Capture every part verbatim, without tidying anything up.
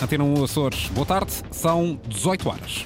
Antena um Açores, boa tarde, são dezoito horas.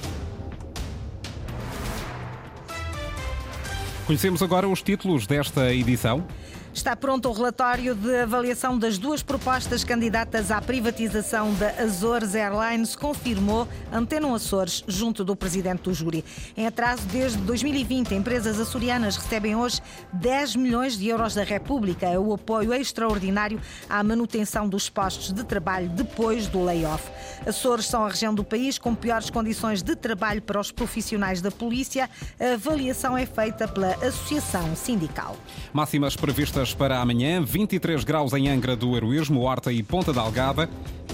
Conhecemos agora os títulos desta edição. Está pronto o relatório de avaliação das duas propostas candidatas à privatização da Azores Airlines, confirmou Antena um Açores junto do presidente do júri. Em atraso desde dois mil e vinte, empresas açorianas recebem hoje dez milhões de euros da República. É o apoio extraordinário à manutenção dos postos de trabalho depois do layoff. Açores são a região do país com piores condições de trabalho para os profissionais da polícia. A avaliação é feita pela Associação Sindical. Máximas previstas para amanhã: vinte e três graus em Angra do Heroísmo, Horta e Ponta da Algada,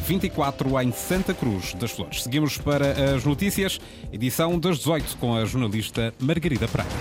vinte e quatro em Santa Cruz das Flores. Seguimos para as notícias, edição das dezoito, com a jornalista Margarida Pereira.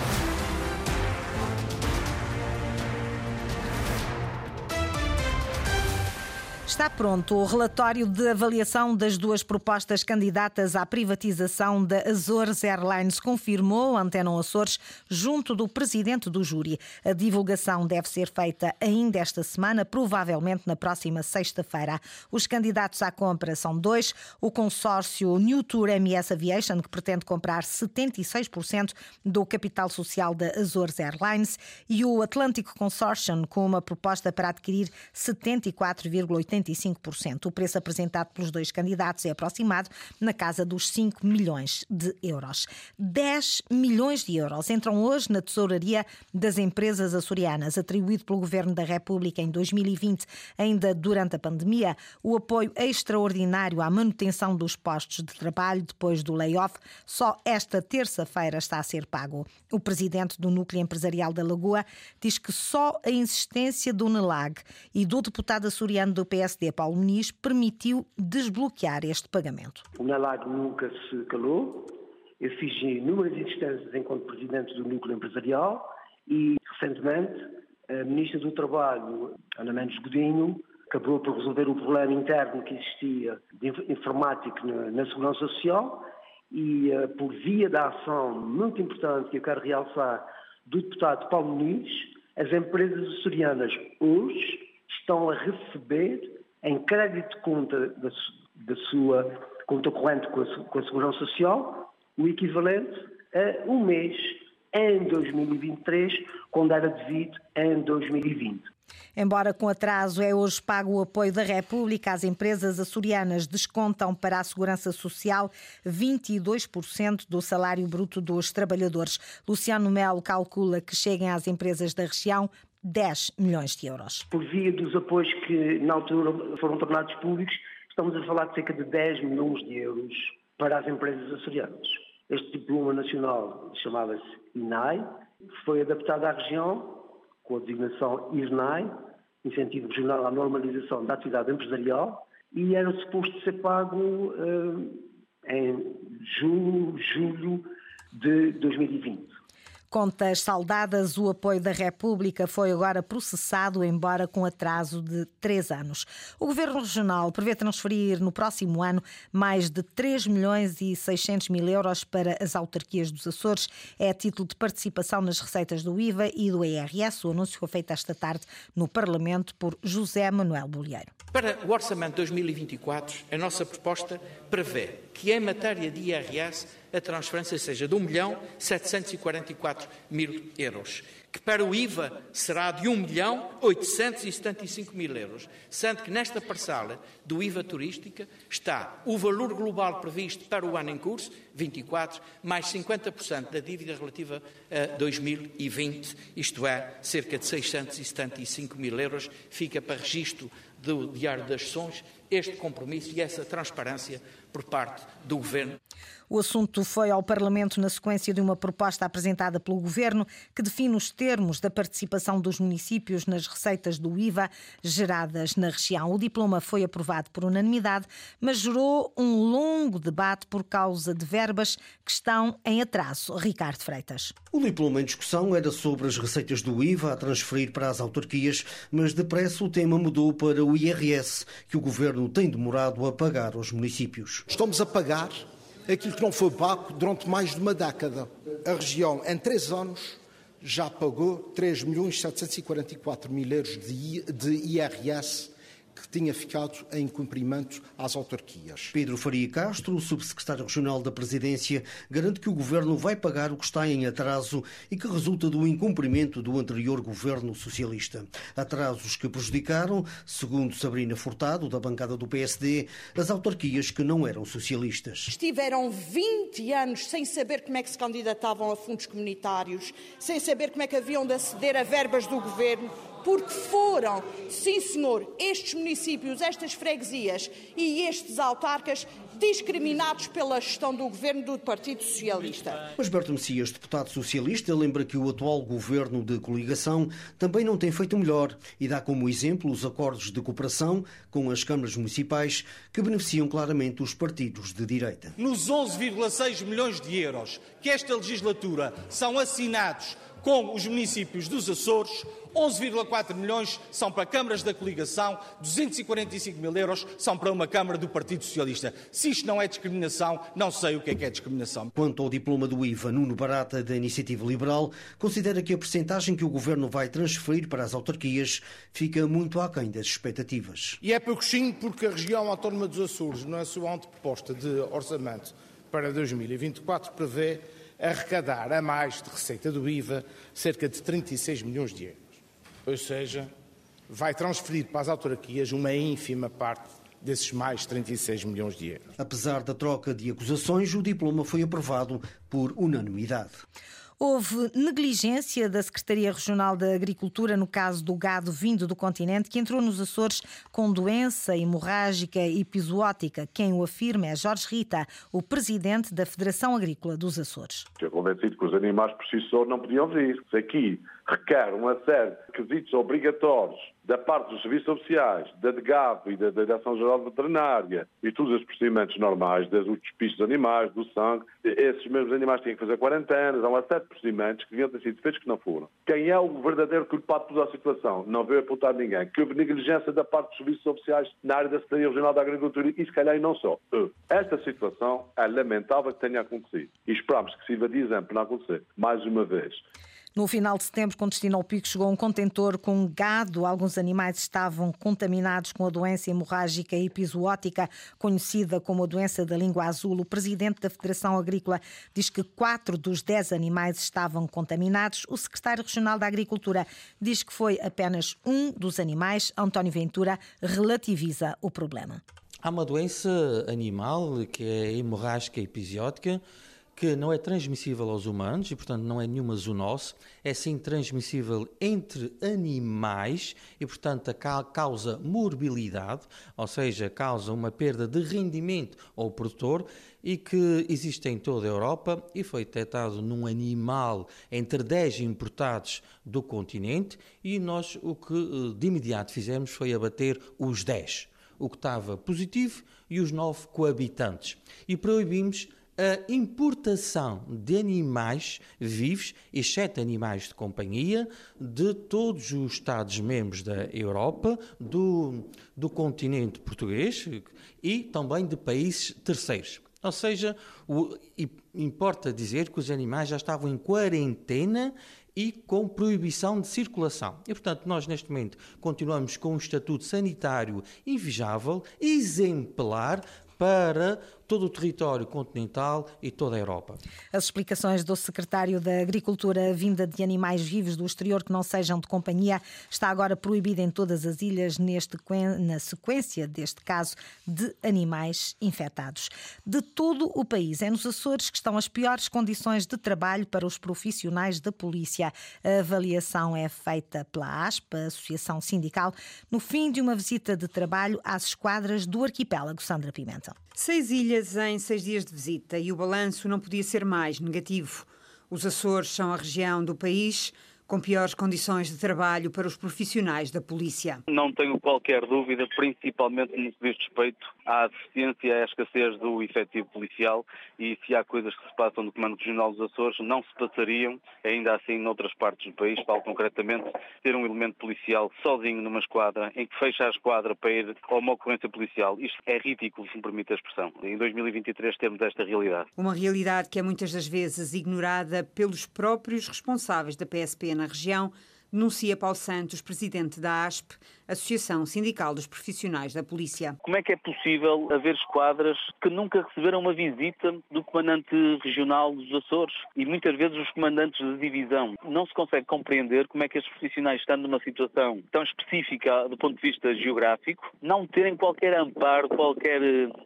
Está pronto o relatório de avaliação das duas propostas candidatas à privatização da Azores Airlines, confirmou Antena um Açores junto do presidente do júri. A divulgação deve ser feita ainda esta semana, provavelmente na próxima sexta-feira. Os candidatos à compra são dois: o consórcio New Tour M S Aviation, que pretende comprar setenta e seis por cento do capital social da Azores Airlines, e o Atlantic Consortium, com uma proposta para adquirir setenta e quatro vírgula oitenta e cinco por cento. O preço apresentado pelos dois candidatos é aproximado na casa dos cinco milhões de euros. dez milhões de euros entram hoje na Tesouraria das Empresas Açorianas, atribuído pelo Governo da República em dois mil e vinte, ainda durante a pandemia. O apoio extraordinário à manutenção dos postos de trabalho depois do layoff só esta terça-feira está a ser pago. O presidente do Núcleo Empresarial da Lagoa diz que só a insistência do NELAG e do deputado açoriano do P S D, Paulo Nunes, permitiu desbloquear este pagamento. O NELAG nunca se calou. Eu fiz inúmeras insistências enquanto presidente do núcleo empresarial e, recentemente, a ministra do Trabalho, Ana Mendes Godinho, acabou por resolver o problema interno que existia de informático na, na Segurança Social e, uh, por via da ação muito importante que eu quero realçar do deputado Paulo Nunes, as empresas açorianas hoje estão a receber em crédito de conta da, da sua conta corrente com a, com a Segurança Social o equivalente a um mês em dois mil e vinte e três, quando era devido em dois mil e vinte. Embora com atraso, é hoje pago o apoio da República. As empresas açorianas descontam para a Segurança Social vinte e dois por cento do salário bruto dos trabalhadores. Luciano Melo calcula que cheguem às empresas da região dez milhões de euros. Por via dos apoios que na altura foram tornados públicos, estamos a falar de cerca de dez milhões de euros para as empresas açorianas. Este diploma nacional chamava-se INAI, foi adaptado à região com a designação I R N A I, Incentivo Regional à Normalização da Atividade Empresarial, e era suposto ser pago eh, em julho, julho de dois mil e vinte. Contas saldadas, o apoio da República foi agora processado, embora com atraso de três anos. O Governo Regional prevê transferir no próximo ano mais de três milhões e seiscentos mil euros para as autarquias dos Açores. É a título de participação nas receitas do I V A e do I R S. O anúncio foi feito esta tarde no Parlamento por José Manuel Bolieiro. Para o Orçamento dois mil e vinte e quatro, a nossa proposta prevê que em matéria de I R S a transferência seja de um milhão setecentos e quarenta e quatro mil euros, que para o I V A será de um milhão oitocentos e setenta e cinco mil euros, sendo que nesta parcela do I V A turística está o valor global previsto para o ano em curso, vinte e quatro, mais cinquenta por cento da dívida relativa a dois mil e vinte, isto é, cerca de seiscentos e setenta e cinco mil euros, fica para registro do Diário das Sessões este compromisso e essa transparência por parte do Governo. O assunto foi ao Parlamento na sequência de uma proposta apresentada pelo Governo que define os termos da participação dos municípios nas receitas do I V A geradas na região. O diploma foi aprovado por unanimidade, mas gerou um longo debate por causa de verbas que estão em atraso. Ricardo Freitas. O diploma em discussão era sobre as receitas do I V A a transferir para as autarquias, mas depressa o tema mudou para o I R S, que o Governo tem demorado a pagar aos municípios. Estamos a pagar aquilo que não foi pago durante mais de uma década. A região, em três anos, já pagou três milhões setecentos e quarenta e quatro mil euros de I R S que tinha ficado em cumprimento às autarquias. Pedro Faria Castro, subsecretário regional da Presidência, garante que o Governo vai pagar o que está em atraso e que resulta do incumprimento do anterior Governo socialista. Atrasos que prejudicaram, segundo Sabrina Furtado, da bancada do P S D, as autarquias que não eram socialistas. Estiveram vinte anos sem saber como é que se candidatavam a fundos comunitários, sem saber como é que haviam de aceder a verbas do Governo, porque foram, sim senhor, estes municípios, estas freguesias e estes autarcas discriminados pela gestão do Governo do Partido Socialista. Mas Berto Messias, deputado socialista, lembra que o atual Governo de coligação também não tem feito melhor e dá como exemplo os acordos de cooperação com as câmaras municipais que beneficiam claramente os partidos de direita. Nos onze vírgula seis milhões de euros que esta legislatura são assinados com os municípios dos Açores, onze vírgula quatro milhões são para câmaras da coligação, duzentos e quarenta e cinco mil euros são para uma Câmara do Partido Socialista. Se isto não é discriminação, não sei o que é que é discriminação. Quanto ao diploma do I V A, Nuno Barata, da Iniciativa Liberal, considera que a percentagem que o Governo vai transferir para as autarquias fica muito aquém das expectativas. E é pouco sim, porque a região autónoma dos Açores, na sua anteproposta de orçamento para dois mil e vinte e quatro, prevê arrecadar a mais de receita do I V A cerca de trinta e seis milhões de euros. Ou seja, vai transferir para as autarquias uma ínfima parte desses mais trinta e seis milhões de euros. Apesar da troca de acusações, o diploma foi aprovado por unanimidade. Houve negligência da Secretaria Regional da Agricultura no caso do gado vindo do continente que entrou nos Açores com doença hemorrágica e epizoótica. Quem o afirma é Jorge Rita, o presidente da Federação Agrícola dos Açores. Estou convencido que os animais por si só não podiam vir. Aqui requer uma série de requisitos obrigatórios da parte dos serviços oficiais, da D G A V e da Direção-Geral Veterinária e todos os procedimentos normais, dos despistes de animais, do sangue. Esses mesmos animais tinham que fazer quarentenas, há uma série de procedimentos que deviam ter sido feitos que não foram. Quem é o verdadeiro culpado de toda a situação? Não veio apontar ninguém. Que houve negligência da parte dos serviços oficiais na área da Secretaria Regional da Agricultura e se calhar e não só. Esta situação é lamentável que tenha acontecido e esperamos que sirva de exemplo não acontecer mais uma vez. No final de setembro, com destino ao Pico, chegou um contentor com gado. Alguns animais estavam contaminados com a doença hemorrágica e epizoótica, conhecida como a doença da língua azul. O presidente da Federação Agrícola diz que quatro dos dez animais estavam contaminados. O secretário regional da Agricultura diz que foi apenas um dos animais. António Ventura relativiza o problema. Há uma doença animal que é hemorrágica e epizoótica, que não é transmissível aos humanos e, portanto, não é nenhuma zoonose, é sim transmissível entre animais e, portanto, causa morbilidade, ou seja, causa uma perda de rendimento ao produtor e que existe em toda a Europa e foi detectado num animal entre dez importados do continente e nós o que de imediato fizemos foi abater os dez, o que estava positivo e os nove coabitantes e proibimos a importação de animais vivos, exceto animais de companhia, de todos os Estados-membros da Europa, do, do continente português e também de países terceiros. Ou seja, o, importa dizer que os animais já estavam em quarentena e com proibição de circulação. E, portanto, nós neste momento continuamos com um estatuto sanitário invejável, exemplar, para todo o território continental e toda a Europa. As explicações do secretário da Agricultura, a vinda de animais vivos do exterior que não sejam de companhia, está agora proibida em todas as ilhas neste, na sequência deste caso de animais infectados. De todo o país, é nos Açores que estão as piores condições de trabalho para os profissionais da polícia. A avaliação é feita pela A S P, a Associação Sindical, no fim de uma visita de trabalho às esquadras do arquipélago. Sandra Pimenta. Seis ilhas em seis dias de visita e o balanço não podia ser mais negativo. Os Açores são a região do país com piores condições de trabalho para os profissionais da polícia. Não tenho qualquer dúvida, principalmente no que diz respeito à deficiência e à escassez do efetivo policial e se há coisas que se passam no Comando Regional dos Açores, não se passariam, ainda assim, noutras partes do país, tal concretamente, ter um elemento policial sozinho numa esquadra, em que fecha a esquadra para ir a uma ocorrência policial. Isto é ridículo, se me permite a expressão. Em dois mil e vinte e três temos esta realidade. Uma realidade que é muitas das vezes ignorada pelos próprios responsáveis da P S P na região, denuncia Paulo Santos, presidente da A S P, Associação Sindical dos Profissionais da Polícia. Como é que é possível haver esquadras que nunca receberam uma visita do comandante regional dos Açores e muitas vezes os comandantes de divisão? Não se consegue compreender como é que estes profissionais, estando numa situação tão específica do ponto de vista geográfico, não terem qualquer amparo, qualquer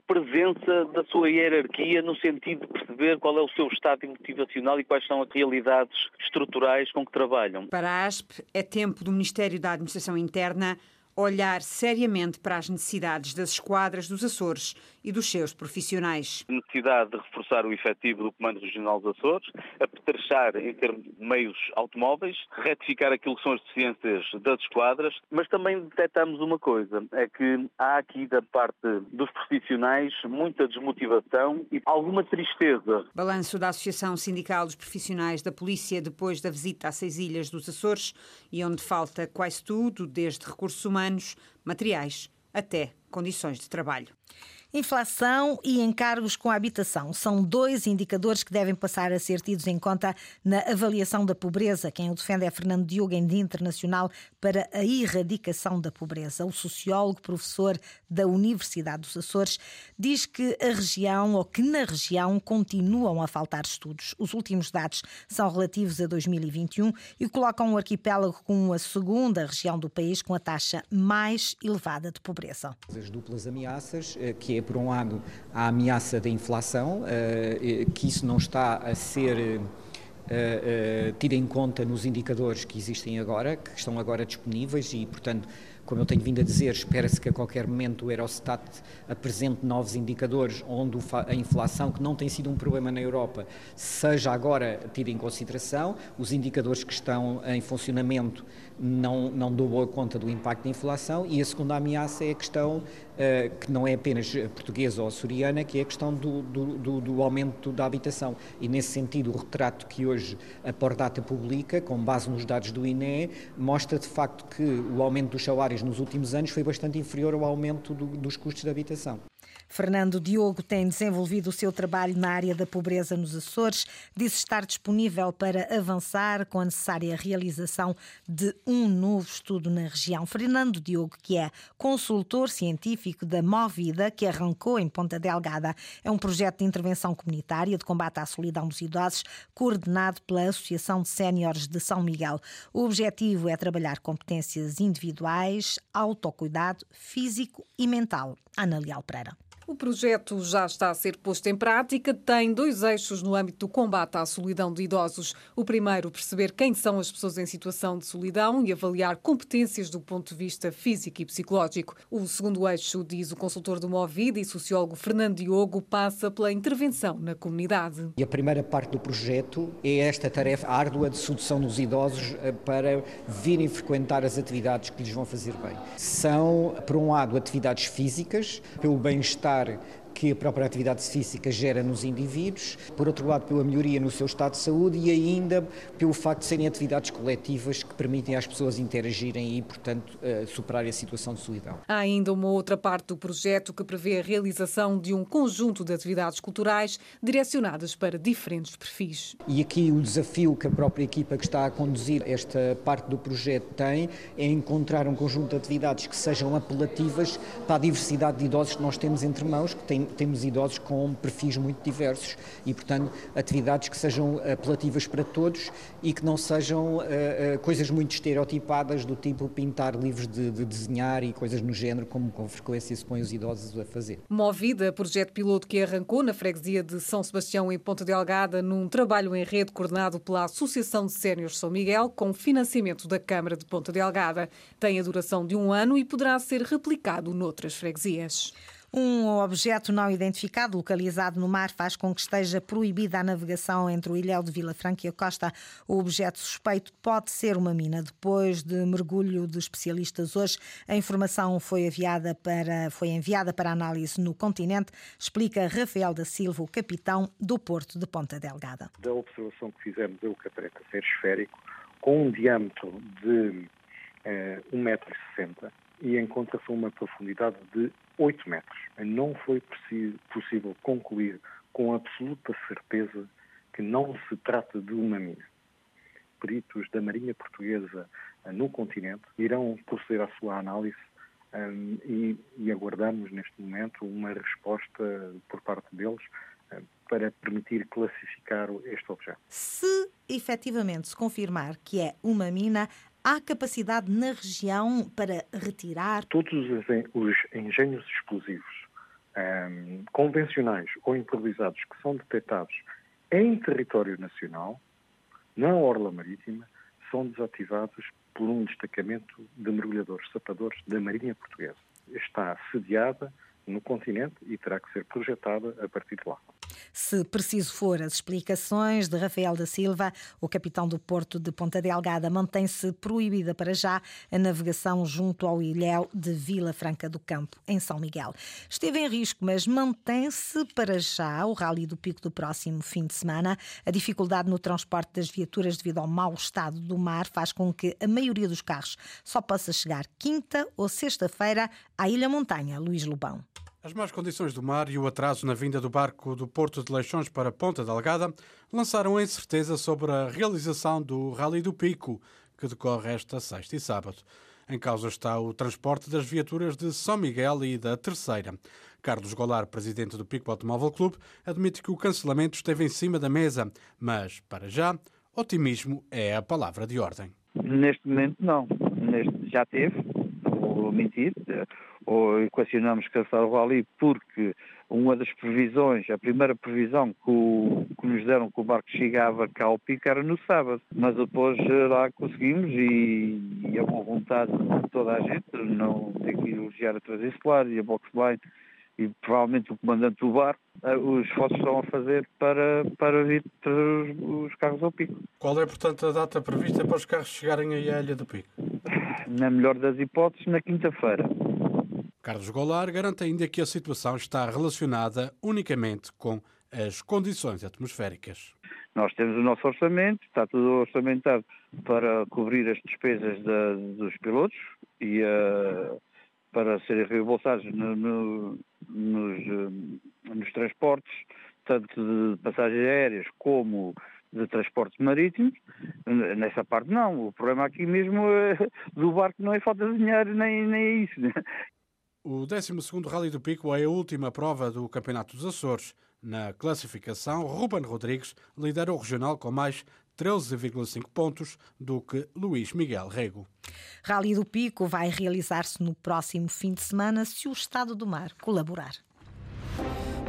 presença da sua hierarquia no sentido de perceber qual é o seu estado motivacional e quais são as realidades estruturais com que trabalham. Para a A S P, é tempo do Ministério da Administração Interna olhar seriamente para as necessidades das esquadras dos Açores e dos seus profissionais. A necessidade de reforçar o efetivo do Comando Regional dos Açores, apetrechar em termos de meios automóveis, retificar aquilo que são as deficiências das esquadras, mas também detectamos uma coisa, é que há aqui da parte dos profissionais muita desmotivação e alguma tristeza. Balanço da Associação Sindical dos Profissionais da Polícia depois da visita às seis ilhas dos Açores e onde falta quase tudo, desde recursos humanos, materiais, até condições de trabalho. Inflação e encargos com a habitação são dois indicadores que devem passar a ser tidos em conta na avaliação da pobreza. Quem o defende é Fernando Diogo, em Dia Internacional para a Erradicação da Pobreza. O sociólogo, professor da Universidade dos Açores, diz que a região, ou que na região, continuam a faltar estudos. Os últimos dados são relativos a dois mil e vinte e um e colocam o arquipélago como a segunda região do país com a taxa mais elevada de pobreza. As duplas ameaças, que é, por um lado, a ameaça da inflação, que isso não está a ser tida em conta nos indicadores que existem agora, que estão agora disponíveis e, portanto, como eu tenho vindo a dizer, espera-se que a qualquer momento o Eurostat apresente novos indicadores onde a inflação, que não tem sido um problema na Europa, seja agora tida em consideração. Os indicadores que estão em funcionamento não, não dão boa conta do impacto da inflação. E a segunda ameaça é a questão, uh, que não é apenas portuguesa ou açoriana, que é a questão do, do, do, do aumento da habitação. E nesse sentido, o retrato que hoje a Pordata publica, com base nos dados do I N E, mostra de facto que o aumento dos salários nos últimos anos foi bastante inferior ao aumento do, dos custos da habitação. Fernando Diogo tem desenvolvido o seu trabalho na área da pobreza nos Açores, diz estar disponível para avançar com a necessária realização de um novo estudo na região. Fernando Diogo, que é consultor científico da Movida, que arrancou em Ponta Delgada, é um projeto de intervenção comunitária de combate à solidão dos idosos, coordenado pela Associação de Séniores de São Miguel. O objetivo é trabalhar competências individuais, autocuidado físico e mental. Ana Leal Pereira. O projeto já está a ser posto em prática, tem dois eixos no âmbito do combate à solidão de idosos. O primeiro, perceber quem são as pessoas em situação de solidão e avaliar competências do ponto de vista físico e psicológico. O segundo eixo, diz o consultor do Movida e sociólogo Fernando Diogo, passa pela intervenção na comunidade. E a primeira parte do projeto é esta tarefa árdua de sedução dos idosos para virem frequentar as atividades que lhes vão fazer bem. São, por um lado, atividades físicas, pelo bem-estar que a própria atividade física gera nos indivíduos, por outro lado pela melhoria no seu estado de saúde e ainda pelo facto de serem atividades coletivas que permitem às pessoas interagirem e, portanto, superar a situação de solidão. Há ainda uma outra parte do projeto que prevê a realização de um conjunto de atividades culturais direcionadas para diferentes perfis. E aqui o desafio que a própria equipa que está a conduzir esta parte do projeto tem é encontrar um conjunto de atividades que sejam apelativas para a diversidade de idosos que nós temos entre mãos, que tem Temos idosos com perfis muito diversos e, portanto, atividades que sejam apelativas para todos e que não sejam uh, uh, coisas muito estereotipadas do tipo pintar livros de, de desenhar e coisas no género, como com frequência se põe os idosos a fazer. Movida, projeto piloto que arrancou na freguesia de São Sebastião, em Ponta Delgada, num trabalho em rede coordenado pela Associação de Séniores de São Miguel, com financiamento da Câmara de Ponta Delgada. Tem a duração de um ano e poderá ser replicado noutras freguesias. Um objeto não identificado localizado no mar faz com que esteja proibida a navegação entre o Ilhéu de Vila Franca e a costa. O objeto suspeito pode ser uma mina. Depois de mergulho de especialistas hoje, a informação foi enviada para, foi enviada para análise no continente, explica Rafael da Silva, o capitão do Porto de Ponta Delgada. Da observação que fizemos, é o catreta ser esférico, com um diâmetro de eh, um metro e sessenta. E encontra-se uma profundidade de oito metros. Não foi possi- possível concluir com absoluta certeza que não se trata de uma mina. Peritos da Marinha Portuguesa, no continente, irão proceder à sua análise um, e, e aguardamos neste momento uma resposta por parte deles um, para permitir classificar este objeto. Se efetivamente se confirmar que é uma mina, há capacidade na região para retirar? Todos os, os engenhos explosivos um, convencionais ou improvisados que são detectados em território nacional, na orla marítima, são desativados por um destacamento de mergulhadores sapadores da Marinha Portuguesa. Está sediada no continente e terá que ser projetada a partir de lá. Se preciso for, as explicações de Rafael da Silva, o capitão do Porto de Ponta Delgada, mantém-se proibida para já a navegação junto ao Ilhéu de Vila Franca do Campo, em São Miguel. Esteve em risco, mas mantém-se para já o Rally do Pico do próximo fim de semana. A dificuldade no transporte das viaturas devido ao mau estado do mar faz com que a maioria dos carros só possa chegar quinta ou sexta-feira à Ilha Montanha, Luís Lobão. As más condições do mar e o atraso na vinda do barco do Porto de Leixões para Ponta Delgada lançaram a incerteza sobre a realização do Rally do Pico, que decorre esta sexta e sábado. Em causa está o transporte das viaturas de São Miguel e da Terceira. Carlos Goulart, presidente do Pico Automóvel Clube, admite que o cancelamento esteve em cima da mesa, mas, para já, otimismo é a palavra de ordem. Neste momento, não. Neste já teve, não vou mentir, ou equacionamos cancelar o rally porque uma das previsões, a primeira previsão que, o, que nos deram que o barco chegava cá ao pico era no sábado, mas depois lá conseguimos e, e a boa vontade de toda a gente, não tenho que elogiar a Transinsular e a Boxline e provavelmente o comandante do barco, os esforços estão a fazer para, para vir trazer os, os carros ao pico. Qual é, portanto, a data prevista para os carros chegarem aí à Ilha do Pico? Na melhor das hipóteses, na quinta-feira. Carlos Goulart garante ainda que a situação está relacionada unicamente com as condições atmosféricas. Nós temos o nosso orçamento, está tudo orçamentado para cobrir as despesas de, dos pilotos e uh, para serem reembolsados no, no, nos, uh, nos transportes, tanto de passagens aéreas como de transportes marítimos. Nessa parte não, o problema aqui mesmo é, do barco não é falta de dinheiro, nem, nem é isso, né? O décimo segundo Rally do Pico é a última prova do Campeonato dos Açores. Na classificação, Ruben Rodrigues lidera o regional com mais treze vírgula cinco pontos do que Luís Miguel Rego. Rally do Pico vai realizar-se no próximo fim de semana, se o estado do mar colaborar.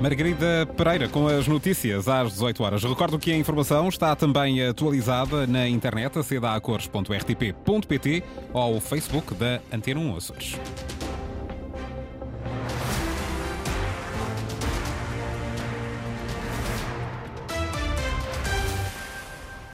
Margarida Pereira com as notícias às dezoito horas. Recordo que a informação está também atualizada na internet, c d a cores ponto r t p ponto p t ou o Facebook da Antena um Açores.